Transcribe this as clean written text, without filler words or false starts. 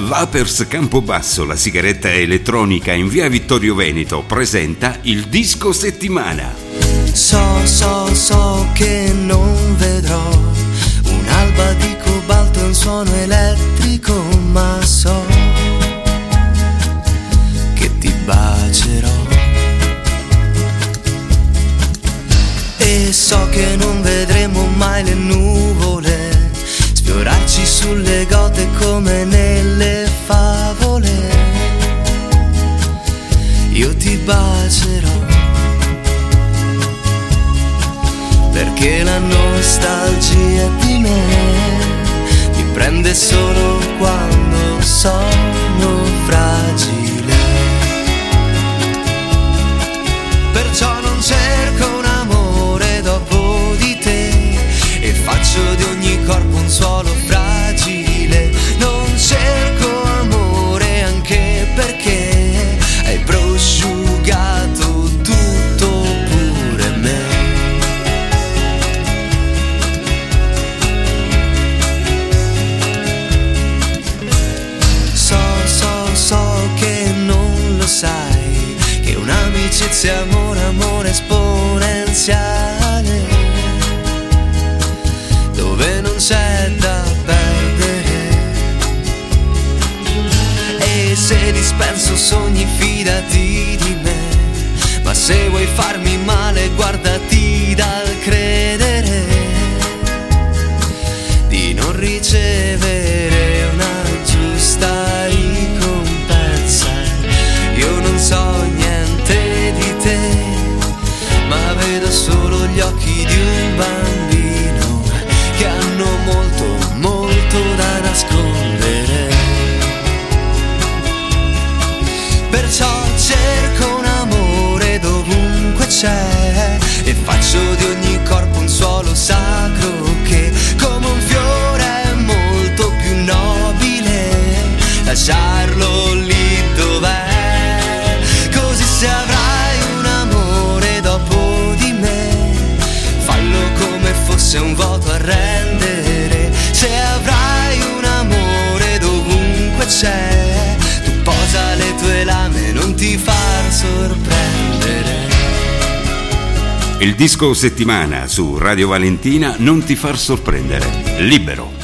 Vapers Campobasso, la sigaretta elettronica in via Vittorio Veneto, presenta il disco settimana. So che non vedrò un'alba di cobalto e un suono elettrico, ma so che ti bacerò. E so che non vedremo mai le nuvole sfiorarci sulle gote come nelle favole. Io ti bacerò, perché la nostalgia di me mi prende solo quando sono fragile. Perciò non cerco un amore dopo di te e faccio di ogni corpo un suolo fragile. Non cerco amore anche perché hai prosciugato tutto pure me. So che non lo sai che un'amicizia è amore esponenziale, dove non c'è da perdere. E se dispenso sogni fidati di me, ma se vuoi farmi male guardati dal credere di non ricevere una giusta ricompensa. Io non so niente di te, ma vedo solo gli occhi di un bambino che hanno molto da nascondere. Perciò cerco un amore dovunque c'è e faccio di ogni corpo un suolo sacro che, come un fiore, è molto più nobile lasciarlo lì dov'è. Così se avrai un amore dopo di me, fallo come fosse un voto a rendere. Se avrai un amore dovunque c'è, tu posa le tue lame, non ti far sorprendere. Il disco settimana su Radio Valentina, non ti far sorprendere. Libbero.